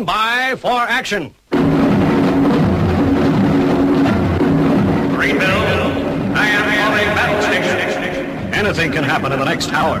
Stand by for action. Greenville, I am on a battle station. Anything can happen in the next hour.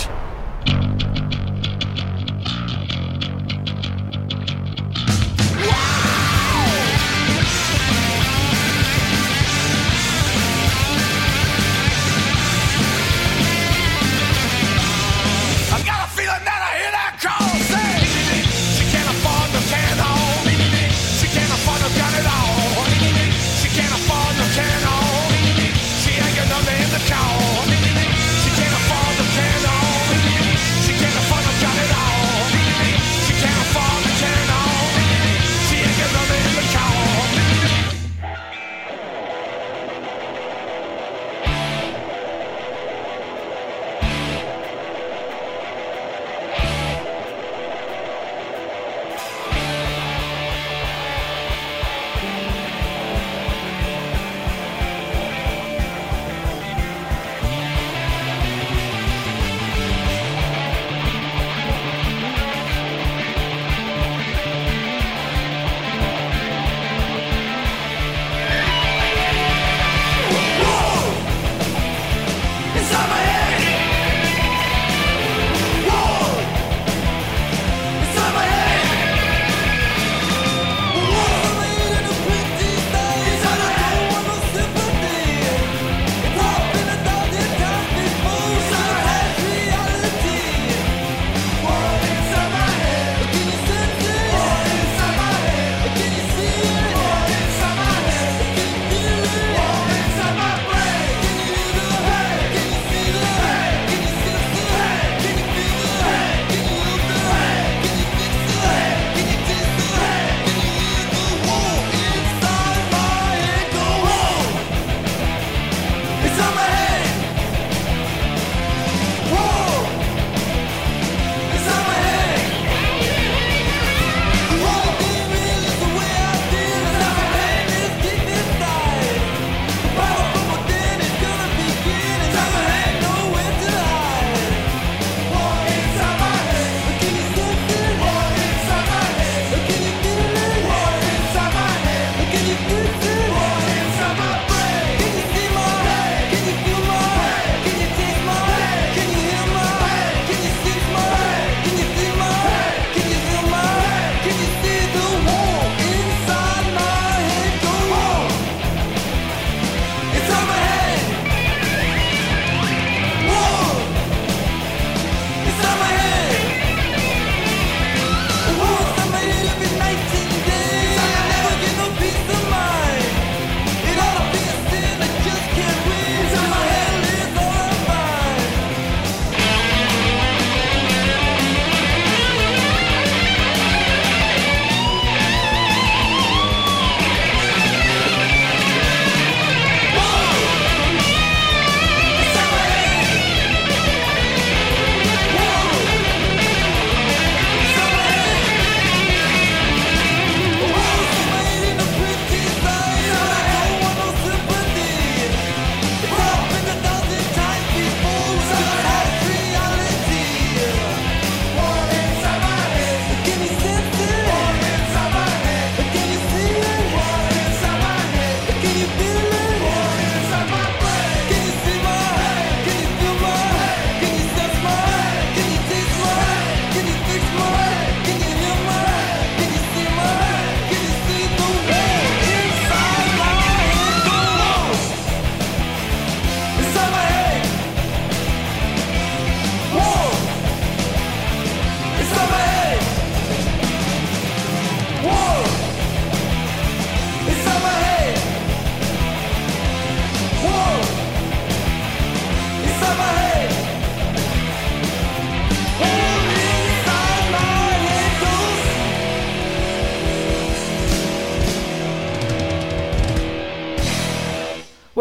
She can't afford the candle.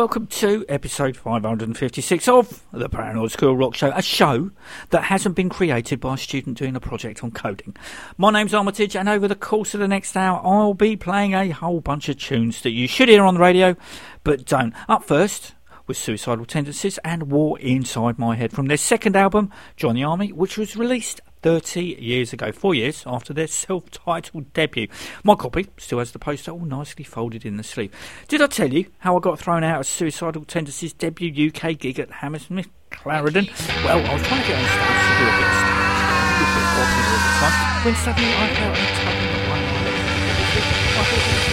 Welcome to episode 556 of the Paranoid Squirrel Rock Show, a show that hasn't been created by a student doing a project on coding. My name's Armitage, and over the course of the next hour, I'll be playing a whole bunch of tunes that you should hear on the radio, but don't. Up first was Suicidal Tendencies and War Inside My Head from their second album, Join the Army, which was released 30 years ago, 4 years after their self-titled debut. My copy still has the poster all nicely folded in the sleeve. Did I tell you how I got thrown out of Suicidal Tendencies' debut UK gig at Hammersmith Clarendon? Well, I was trying to get on stage to do a bit of stuff, when suddenly I felt a tug in the one leg. I thought it was a spot to get on my free leg. I stick it.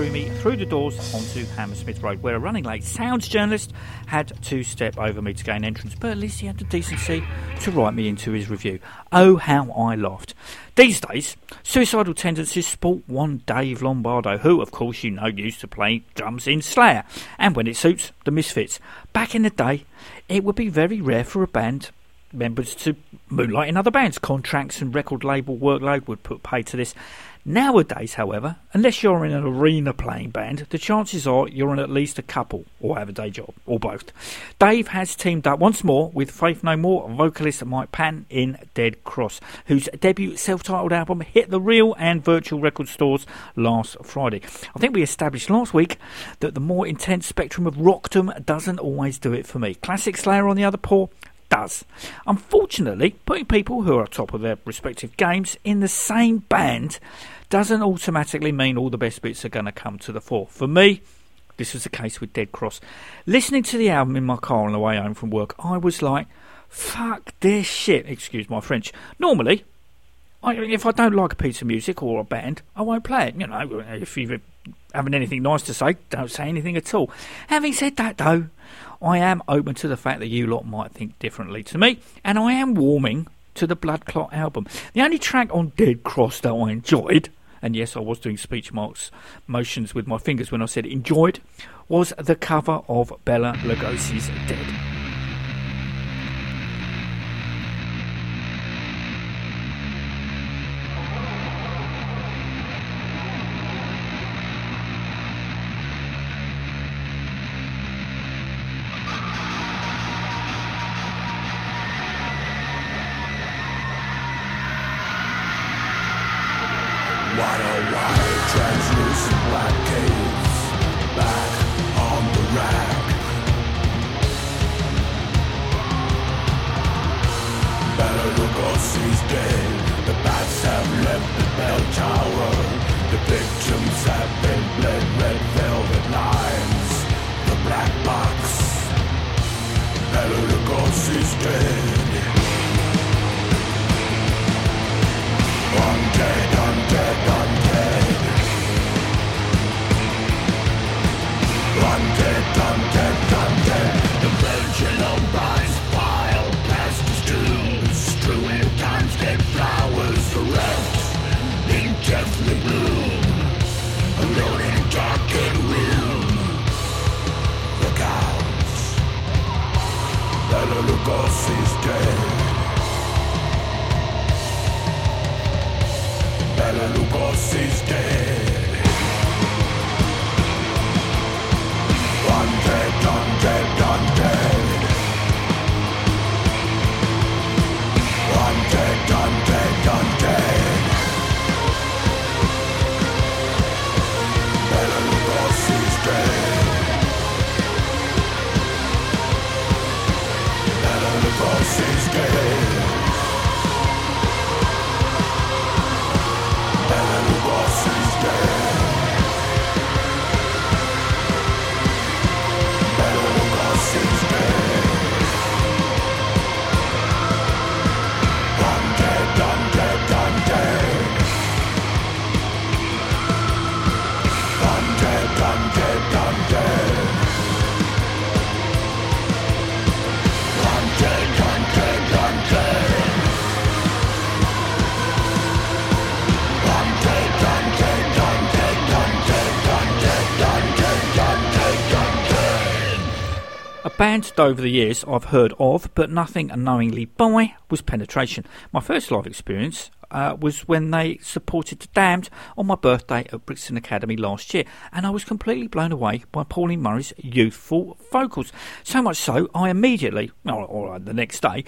threw me through the doors onto Hammersmith Road, where a running late sounds journalist had to step over me to gain entrance, but at least he had the decency to write me into his review. Oh, how I laughed. These days, Suicidal Tendencies sport one Dave Lombardo, who, of course, you know, used to play drums in Slayer, and when it suits, the Misfits. Back in the day, it would be very rare for a band members to moonlight in other bands. Contracts and record label workload would put pay to this. Nowadays, however, unless you're in an arena playing band, the chances are you're in at least a couple or have a day job, or both. Dave has teamed up once more with Faith No More vocalist Mike Patton in Dead Cross, whose debut self-titled album hit the real and virtual record stores last Friday. I think we established last week that the more intense spectrum of rockdom doesn't always do it for me. Classic Slayer, on the other paw, does. Unfortunately, putting people who are top of their respective games in the same band doesn't automatically mean all the best bits are going to come to the fore. For me, this was the case with Dead Cross. Listening to the album in my car on the way home from work, I was like, fuck this shit, excuse my French. Normally, if I don't like a piece of music or a band, I won't play it. You know, if you haven't anything nice to say, don't say anything at all. Having said that, though, I am open to the fact that you lot might think differently to me, and I am warming to the Blood Clot album. The only track on Dead Cross that I enjoyed, and yes, I was doing speech marks motions with my fingers when I said enjoyed, was the cover of Bella Lugosi's Dead. Bands over the years I've heard of, but nothing unknowingly by, was Penetration. My first live experience was when they supported The Damned on my birthday at Brixton Academy last year, and I was completely blown away by Pauline Murray's youthful vocals. So much so, I immediately, or the next day,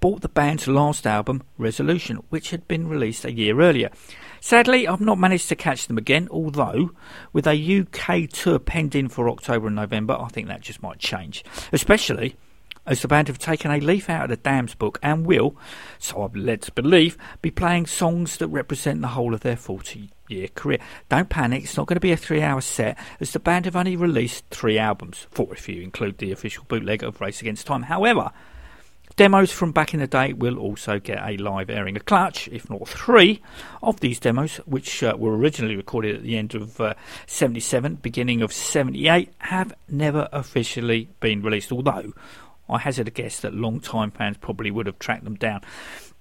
bought the band's last album, Resolution, which had been released a year earlier. Sadly, I've not managed to catch them again, although with a UK tour penned in for October and November, I think that just might change, especially as the band have taken a leaf out of the Damned's book and will, so I'm led to believe, be playing songs that represent the whole of their 40-year career. Don't panic, it's not going to be a 3-hour set, as the band have only released 3 albums, 4 if you include the official bootleg of Race Against Time. However, Demos from back in the day will also get a live airing, a clutch, if not three, of these demos, which were originally recorded at the end of 77, beginning of 78, have never officially been released, although I hazard a guess that long-time fans probably would have tracked them down.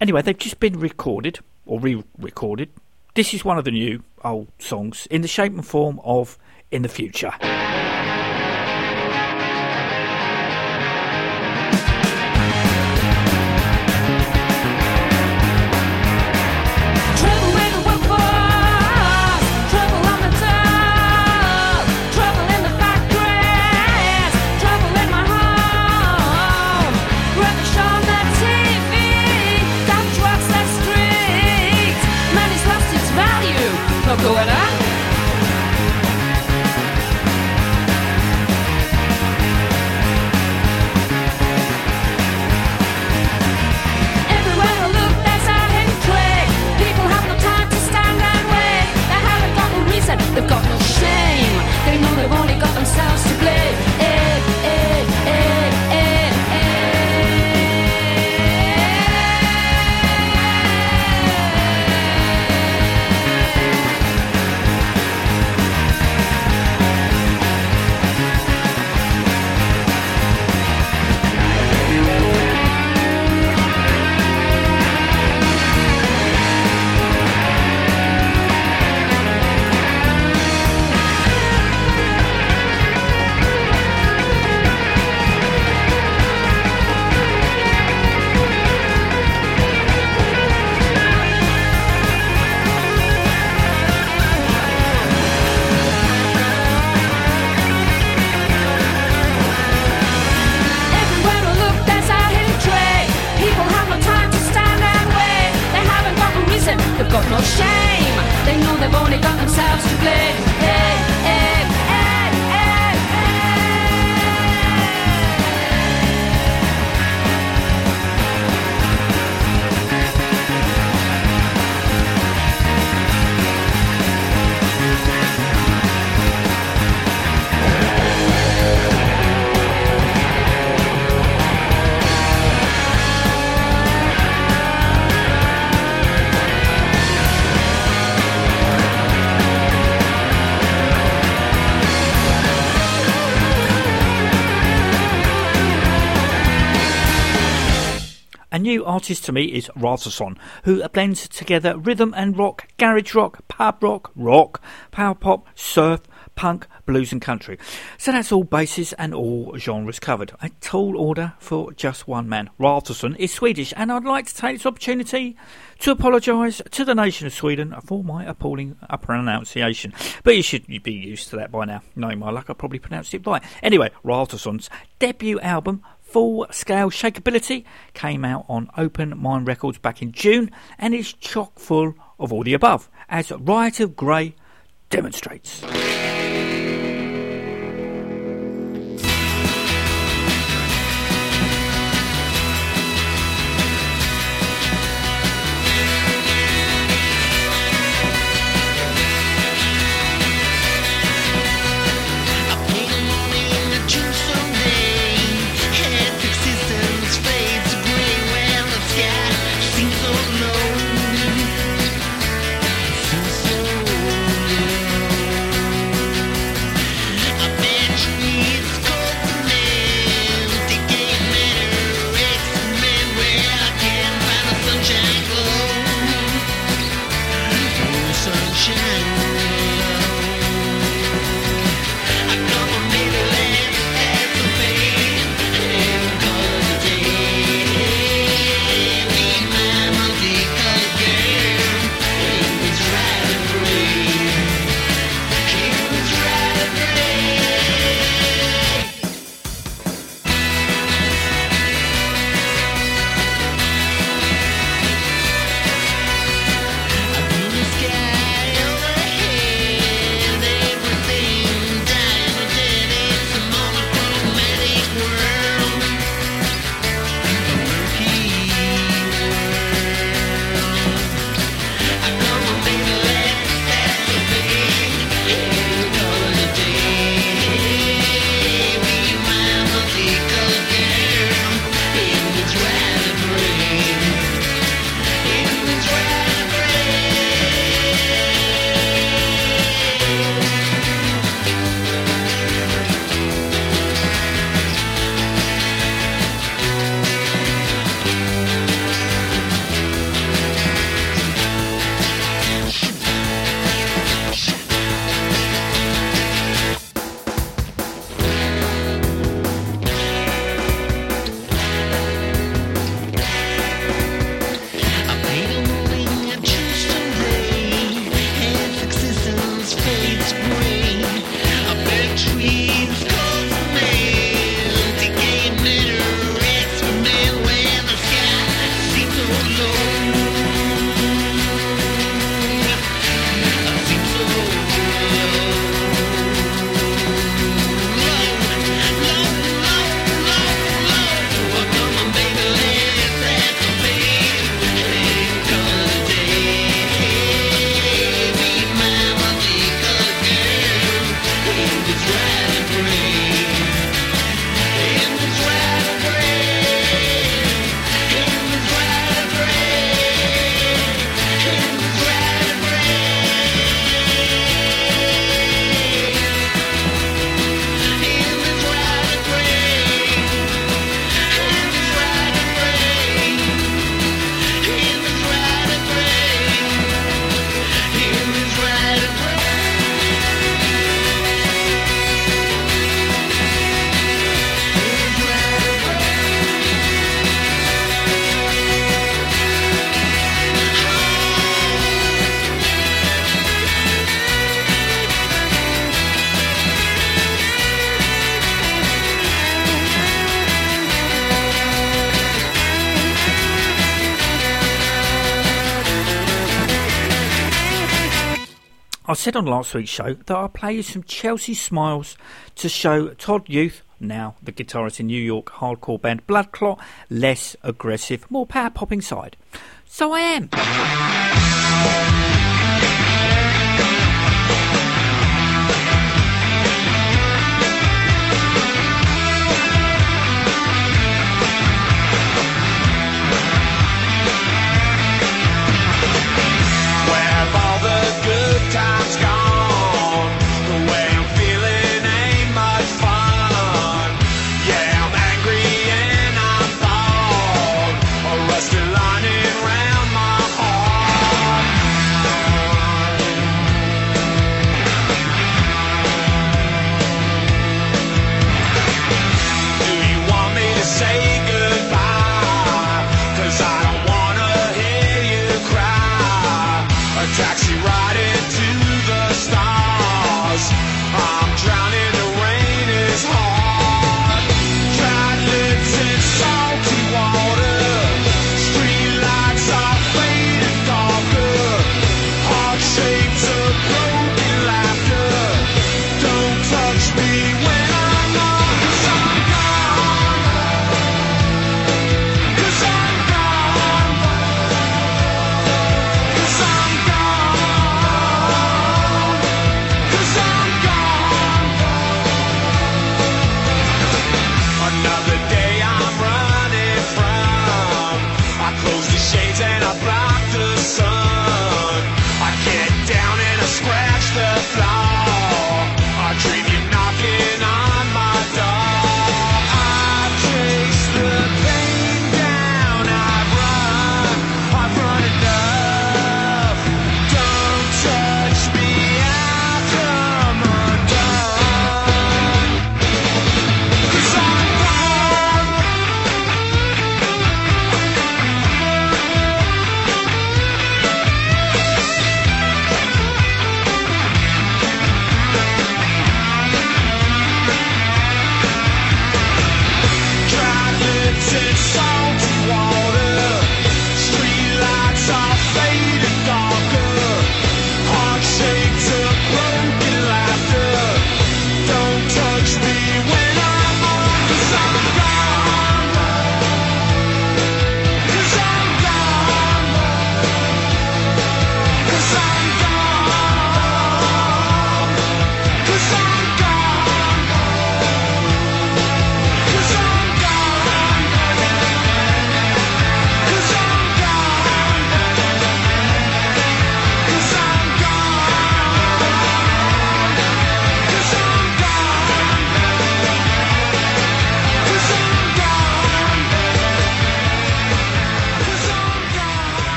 Anyway, they've just been recorded, or re-recorded. This is one of the new old songs in the shape and form of In the Future. New artist to me is Råttanson, who blends together rhythm and rock, garage rock, pub rock, rock, power pop, surf, punk, blues and country. So that's all bases and all genres covered. A tall order for just one man. Råttanson is Swedish, and I'd like to take this opportunity to apologise to the nation of Sweden for my appalling pronunciation. But you should be used to that by now. Knowing my luck, I probably pronounced it right. Anyway, Råttannon's debut album, Full Scale Shakeability, came out on Open Mind Records back in June and is chock full of all the above, as Riot of Grey demonstrates. I said on last week's show that I'll play you some Chelsea Smiles to show Todd Youth, now the guitarist in New York hardcore band Blood Clot, less aggressive, more power-popping side. So I am.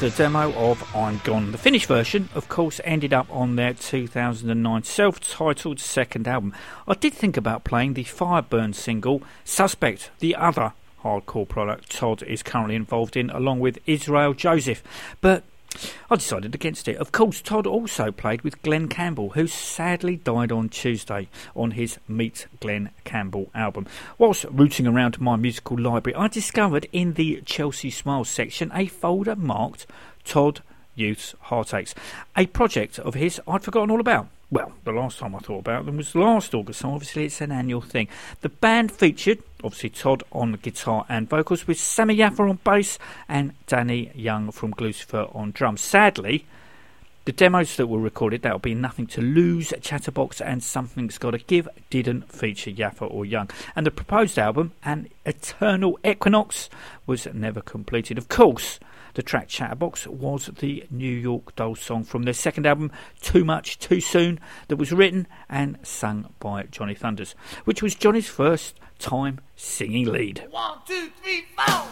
The demo of I'm Gone. The finished version, of course, ended up on their 2009 self-titled second album. I did think about playing the Fireburn single, Suspect, the other hardcore product Todd is currently involved in, along with Israel Joseph, but I decided against it. Of course, Todd also played with Glenn Campbell, who sadly died on Tuesday, on his Meet Glenn Campbell album. Whilst rooting around my musical library, I discovered in the Chelsea Smiles section a folder marked Todd Youth's Heartaches, a project of his I'd forgotten all about. Well, the last time I thought about them was last August, so obviously it's an annual thing. The band featured, obviously, Todd on guitar and vocals, with Sammy Yaffa on bass and Danny Young from Glucifer on drums. Sadly, the demos that were recorded, That'll Be Nothing to Lose, Chatterbox and Something's Gotta Give, didn't feature Yaffa or Young. And the proposed album, An Eternal Equinox, was never completed. Of course, the track Chatterbox was the New York Dolls song from their second album, Too Much Too Soon, that was written and sung by Johnny Thunders, which was Johnny's first time singing lead. 1, 2, 3, 4!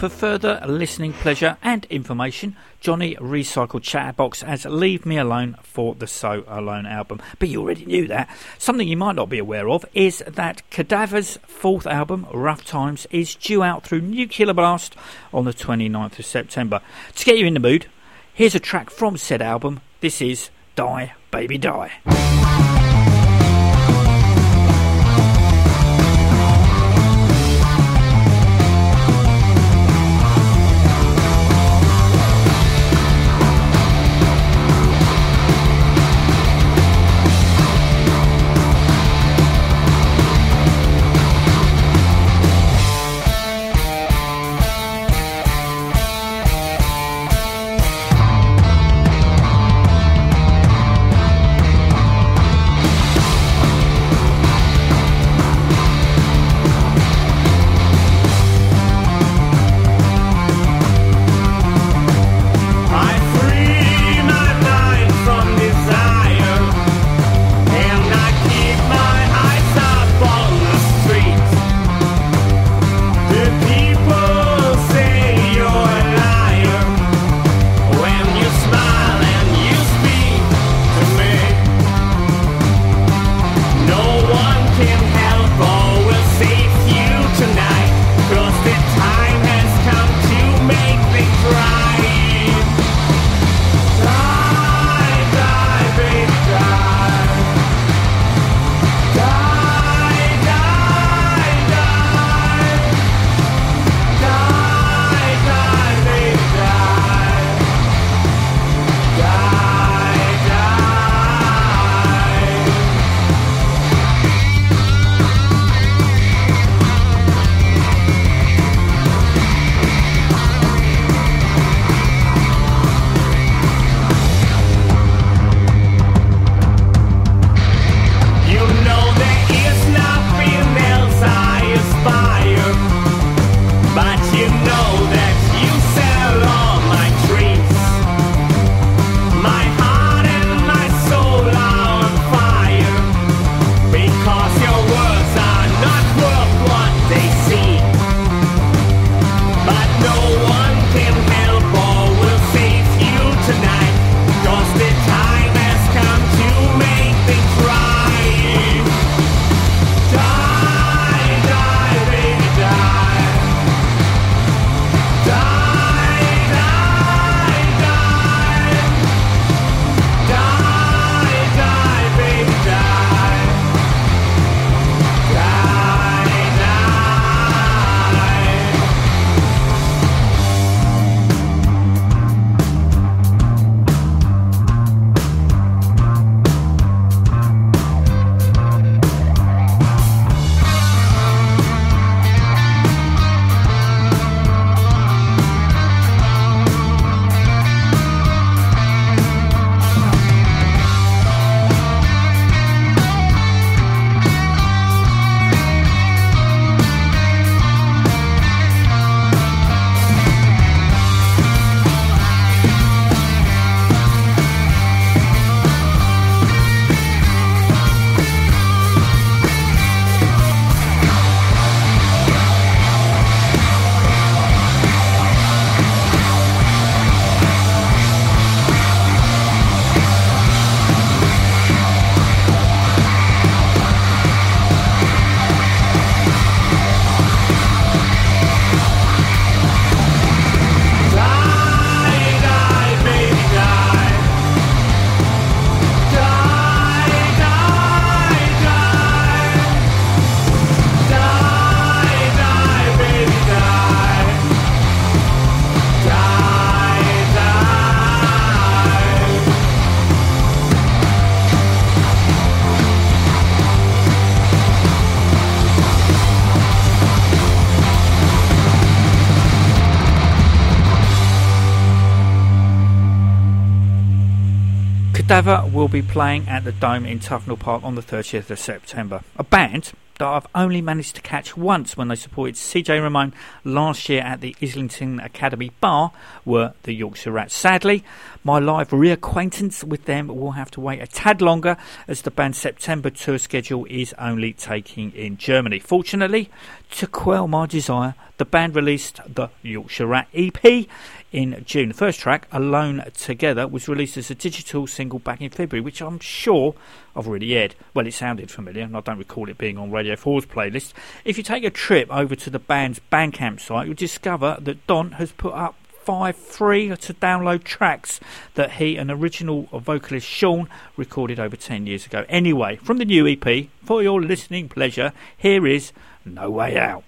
For further listening pleasure and information, Johnny recycled Chatterbox as Leave Me Alone for the So Alone album. But you already knew that. Something you might not be aware of is that Cadaver's fourth album, Rough Times, is due out through Nuclear Blast on the 29th of September. To get you in the mood, here's a track from said album. This is Die, Baby Die. Cadaver will be playing at the Dome in Tufnell Park on the 30th of September. A band that I've only managed to catch once when they supported CJ Ramone last year at the Islington Academy Bar were the Yorkshire Rats. Sadly, My live reacquaintance with them will have to wait a tad longer, as the band's September tour schedule is only taking in Germany. Fortunately, to quell my desire, the band released the Yorkshire Rat EP in June. The first track, Alone Together, was released as a digital single back in February, which I'm sure I've already aired. Well, it sounded familiar, and I don't recall it being on Radio 4's playlist. If you take a trip over to the band's Bandcamp site, you'll discover that Don has put up 5 free-to-download tracks that he and original vocalist Sean recorded over 10 years ago. Anyway, from the new EP, for your listening pleasure, here is No Way Out.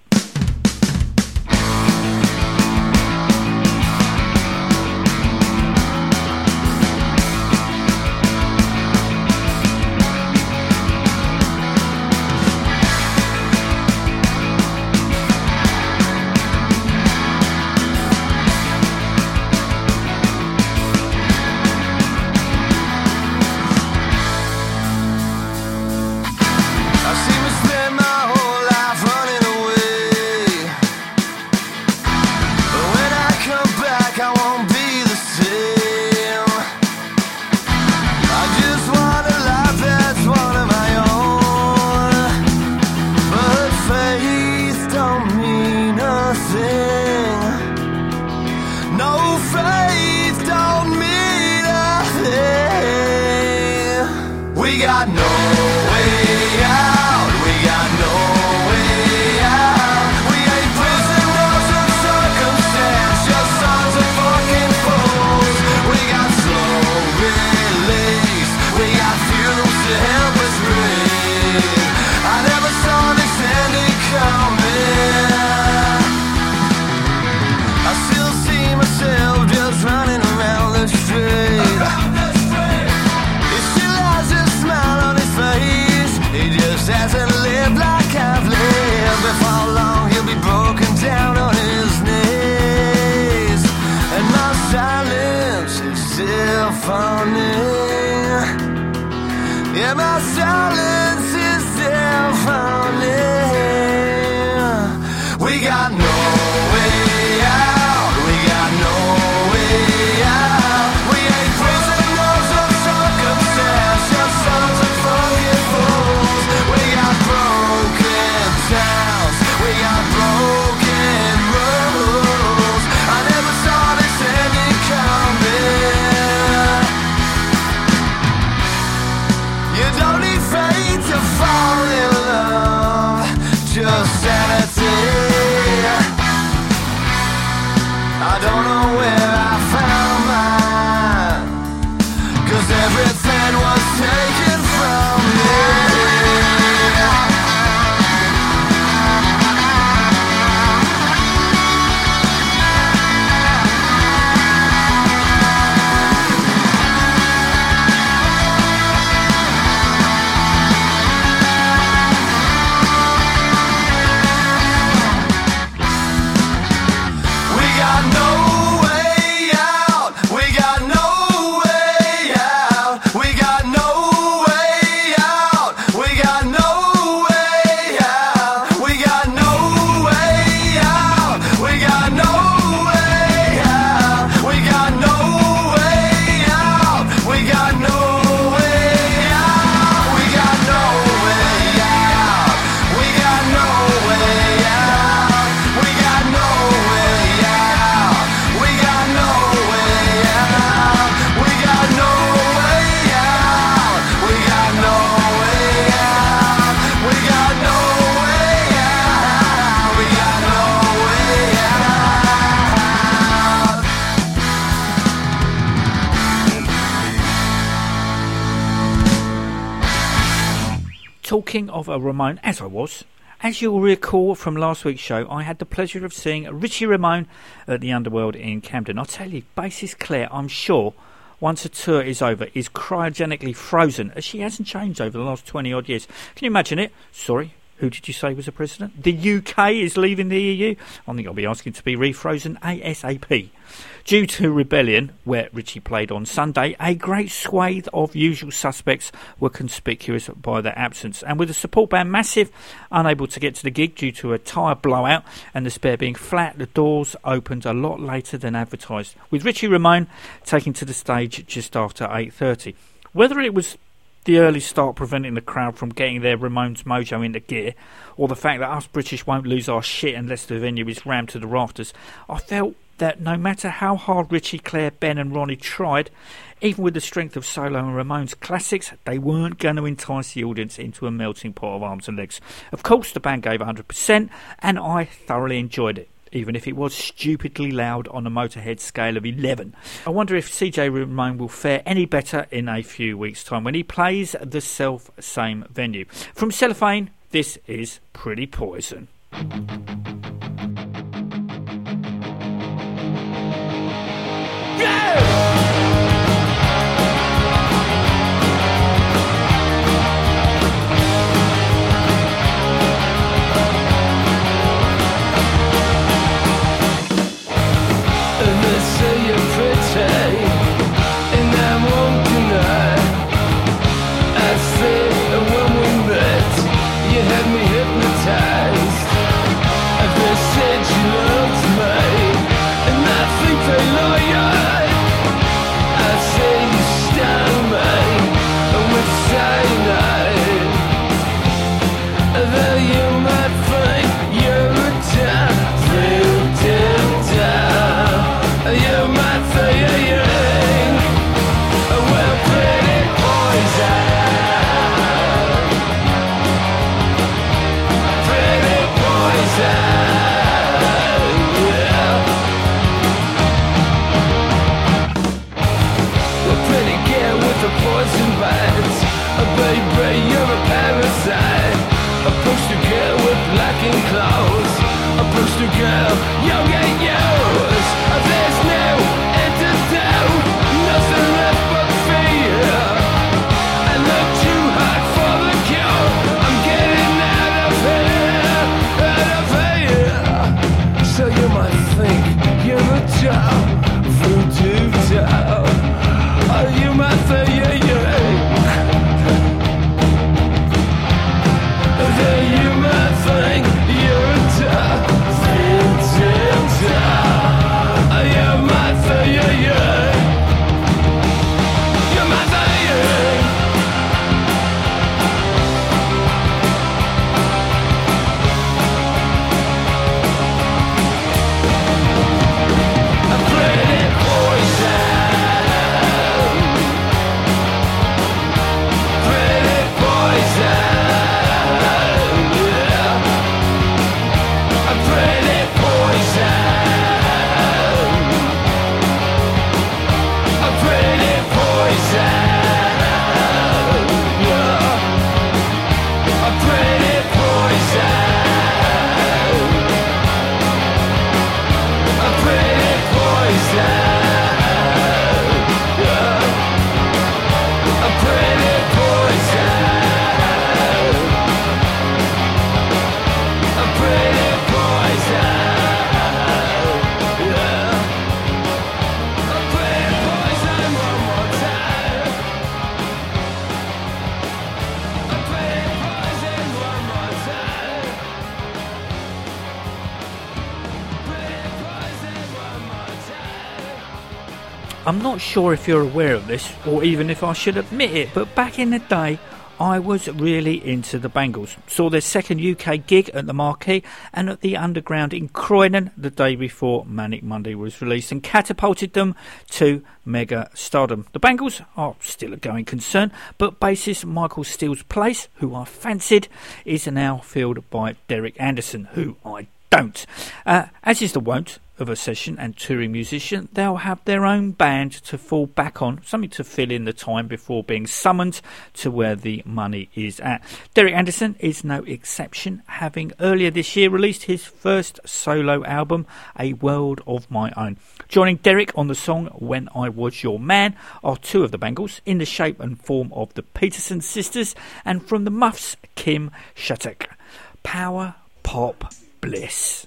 Talking of a Ramone, as you'll recall from last week's show, I had the pleasure of seeing Richie Ramone at the Underworld in Camden. I'll tell you, bassist Claire, I'm sure, once a tour is over, is cryogenically frozen, as she hasn't changed over the last 20 odd years. Can you imagine it? Sorry, Who did you say was the president? The UK is leaving the EU. I think I'll be asking to be refrozen ASAP. Due to rebellion, where Richie played on Sunday, a great swathe of usual suspects were conspicuous by their absence. And with the support band Massive unable to get to the gig due to a tyre blowout and the spare being flat, the doors opened a lot later than advertised, with Richie Ramone taking to the stage just after 8:30. Whether it was the early start preventing the crowd from getting their Ramones mojo into gear, or the fact that us British won't lose our shit unless the venue is rammed to the rafters, I felt that no matter how hard Richie, Claire, Ben and Ronnie tried, even with the strength of solo and Ramones classics, they weren't going to entice the audience into a melting pot of arms and legs. Of course, the band gave 100%, and I thoroughly enjoyed it, even if it was stupidly loud on a Motorhead scale of 11. I wonder if CJ Ramone will fare any better in a few weeks' time when he plays the self-same venue. From Cellophane, this is Pretty Poison. Yeah! I'm not sure if you're aware of this, or even if I should admit it, but back in the day, I was really into the Bangles. Saw their second UK gig at the Marquee and at the Underground in Croydon the day before Manic Monday was released and catapulted them to mega stardom. The Bangles are still a going concern, but bassist Michael Steele's place, who I fancied, is now filled by Derek Anderson, who I don't. As is the wont of a session and touring musician, they'll have their own band to fall back on, something to fill in the time before being summoned to where the money is at. Derek Anderson is no exception, having earlier this year released his first solo album, A World of My Own. Joining Derek on the song When I Was Your Man are two of the Bangles, in the shape and form of the Peterson sisters, and from the Muffs, Kim Shattuck. Power Pop Bliss.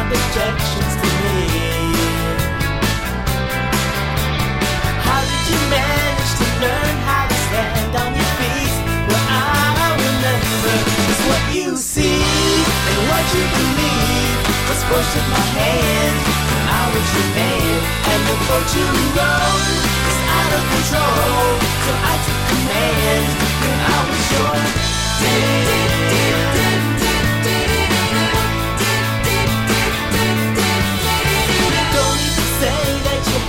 Objections to me. How did you manage to learn how to stand on your feet? Well, I remember it's what you see and what you believe was forced in my hand. I was your man, and the boat you rode was out of control. So I took command, and I was your dead.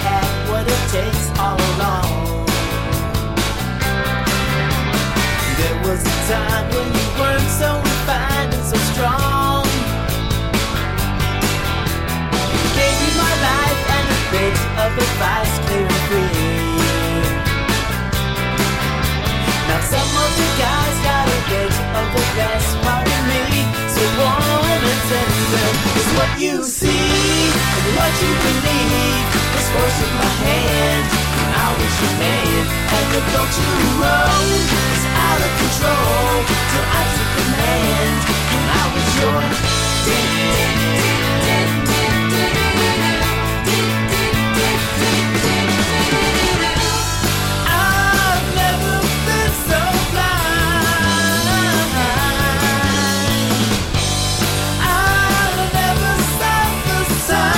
Had what it takes all along. There was a time when you weren't so refined and so strong. Gave me my life and a bit of advice, clear and free. Now some of the guys got a bit of the best part of me. So warm and tender is what you see and what you believe. Force in my hand, I was your man, and the boat you rode was out of control. Till I took command, and I was your I've never been so blind. I've never sought the sun.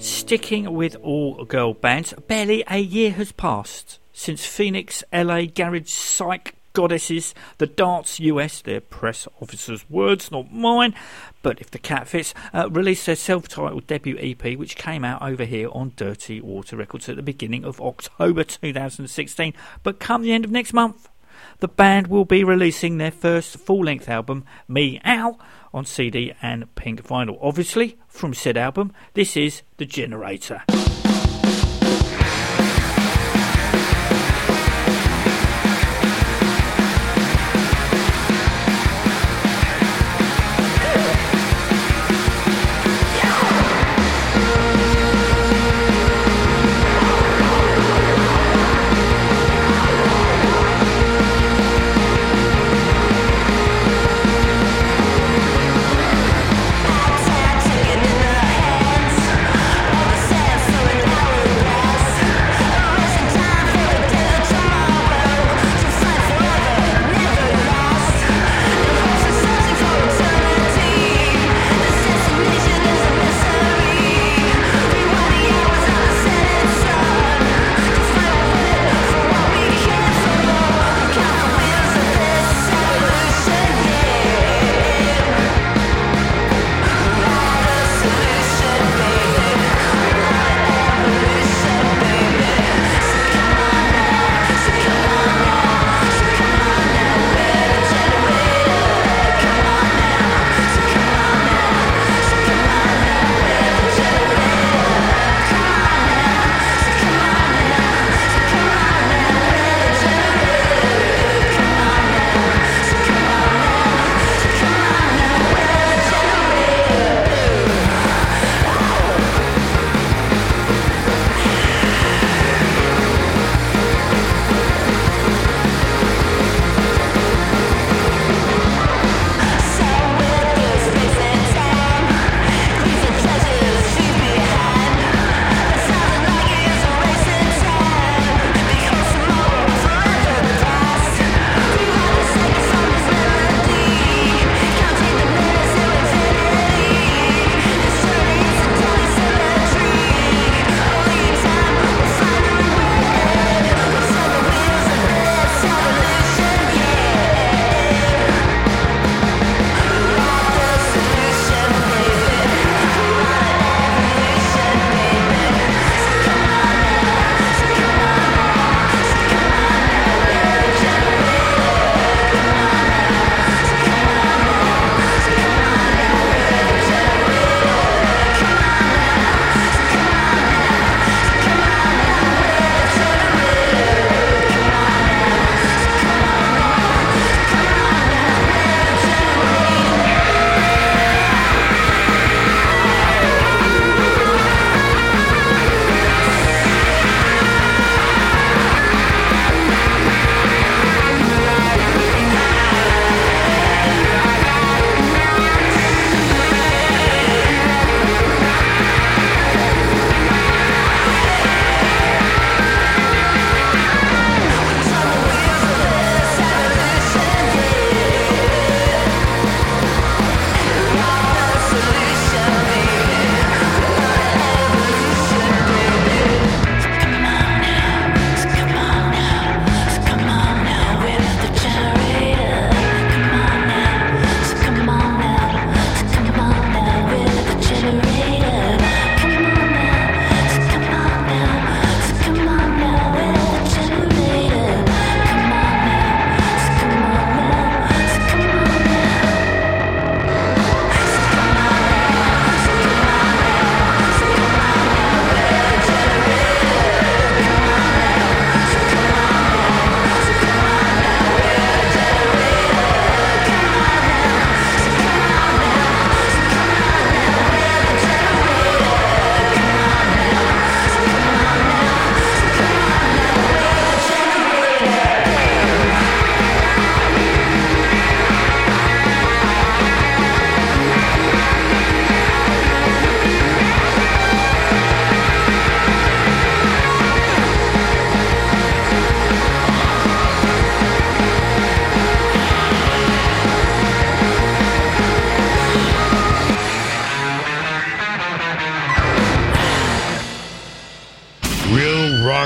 Sticking with all-girl bands, barely a year has passed since Phoenix, LA garage psych goddesses, the Darts US, their press officer's words, not mine, but if the cat fits, released their self-titled debut EP, which came out over here on Dirty Water Records at the beginning of October 2016. But come the end of next month, the band will be releasing their first full-length album, Meow, on CD and pink vinyl. Obviously, from said album, this is The Generator.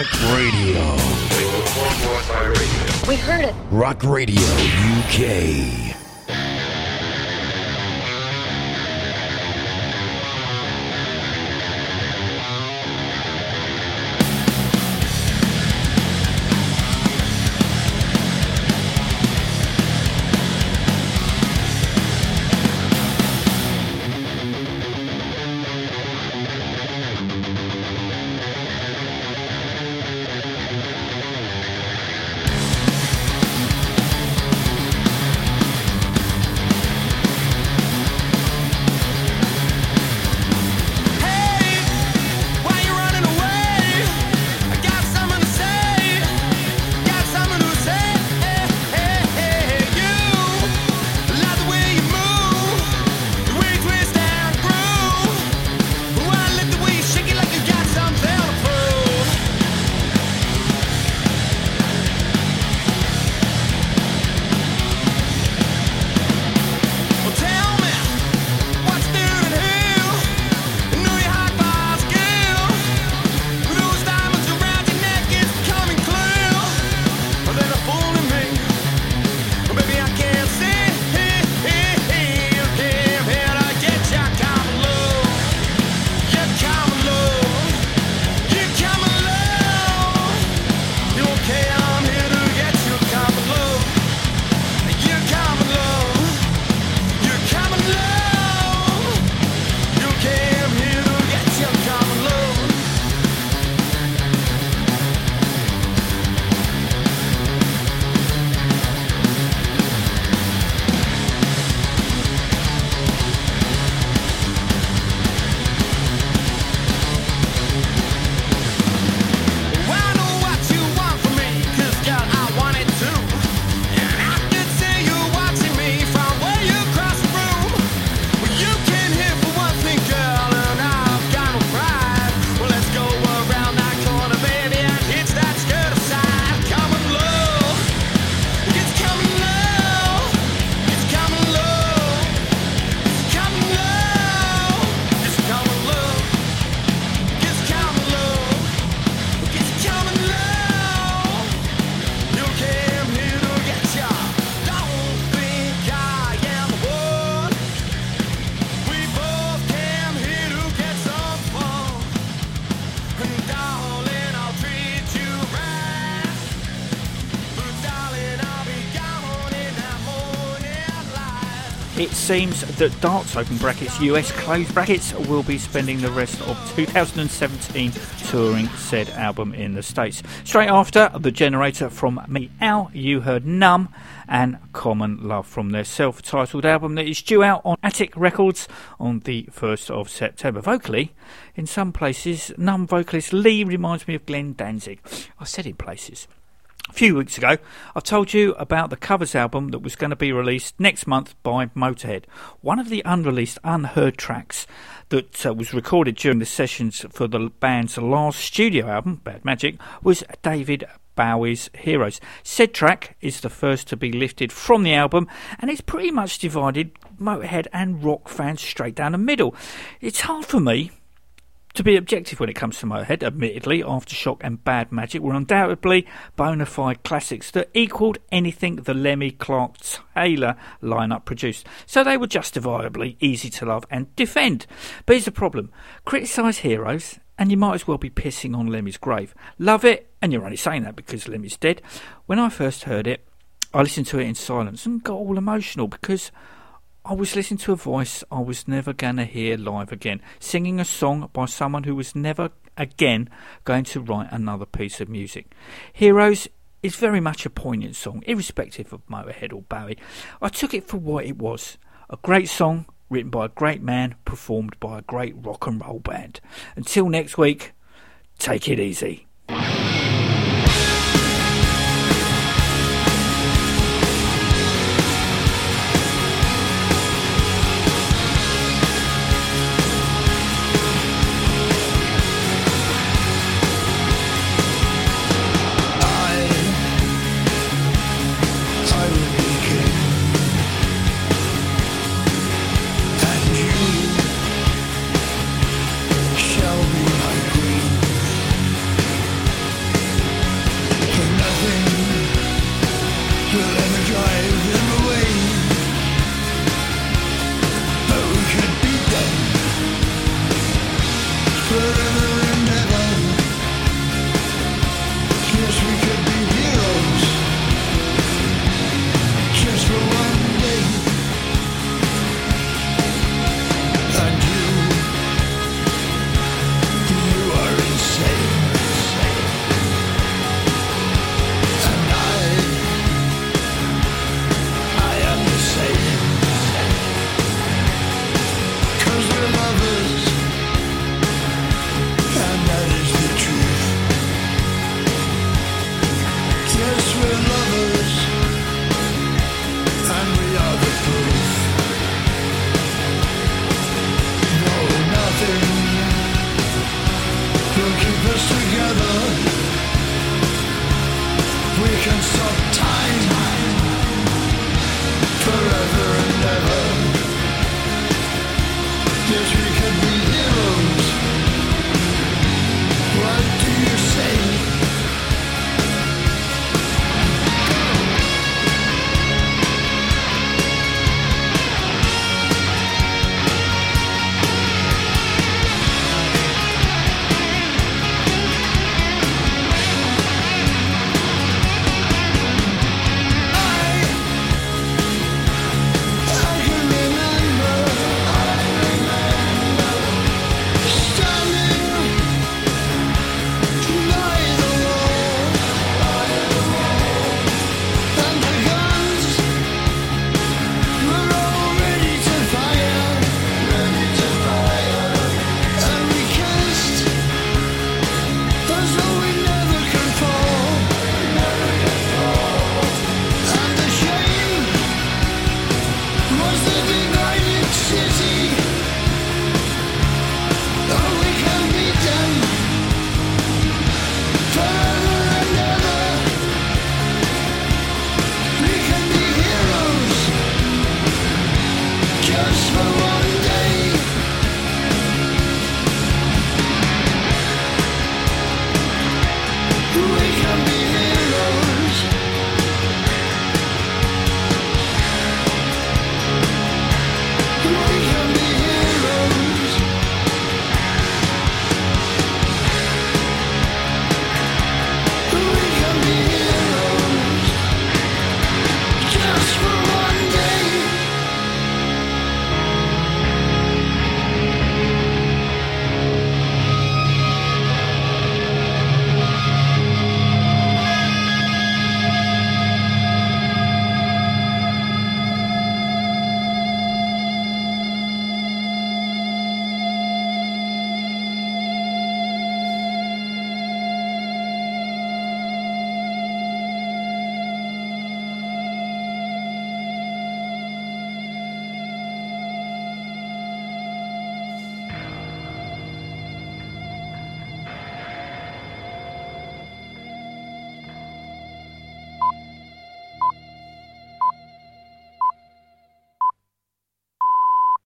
Rock Radio. We heard it. Rock Radio UK. It seems that Darts, open brackets, US, close brackets, will be spending the rest of 2017 touring said album in the States. Straight after The Generator from Meow, you heard Numb and Common Love from their self-titled album that is due out on Attic Records on the 1st of September. Vocally, in some places, Numb vocalist Lee reminds me of Glenn Danzig. I said in places. A few weeks ago, I told you about the covers album that was going to be released next month by Motorhead. One of the unreleased, unheard tracks that was recorded during the sessions for the band's last studio album, Bad Magic, was David Bowie's Heroes. Said track is the first to be lifted from the album, and it's pretty much divided Motorhead and rock fans straight down the middle. It's hard for me to be objective when it comes to Motorhead. Admittedly, Aftershock and Bad Magic were undoubtedly bona fide classics that equalled anything the Lemmy Clark Taylor lineup produced, so they were justifiably easy to love and defend. But here's the problem: criticise Heroes, and you might as well be pissing on Lemmy's grave. Love it, and you're only saying that because Lemmy's dead. When I first heard it, I listened to it in silence and got all emotional because I was listening to a voice I was never going to hear live again, singing a song by someone who was never again going to write another piece of music. Heroes is very much a poignant song, irrespective of Motorhead or Bowie. I took it for what it was, a great song written by a great man, performed by a great rock and roll band. Until next week, take it easy. smooth.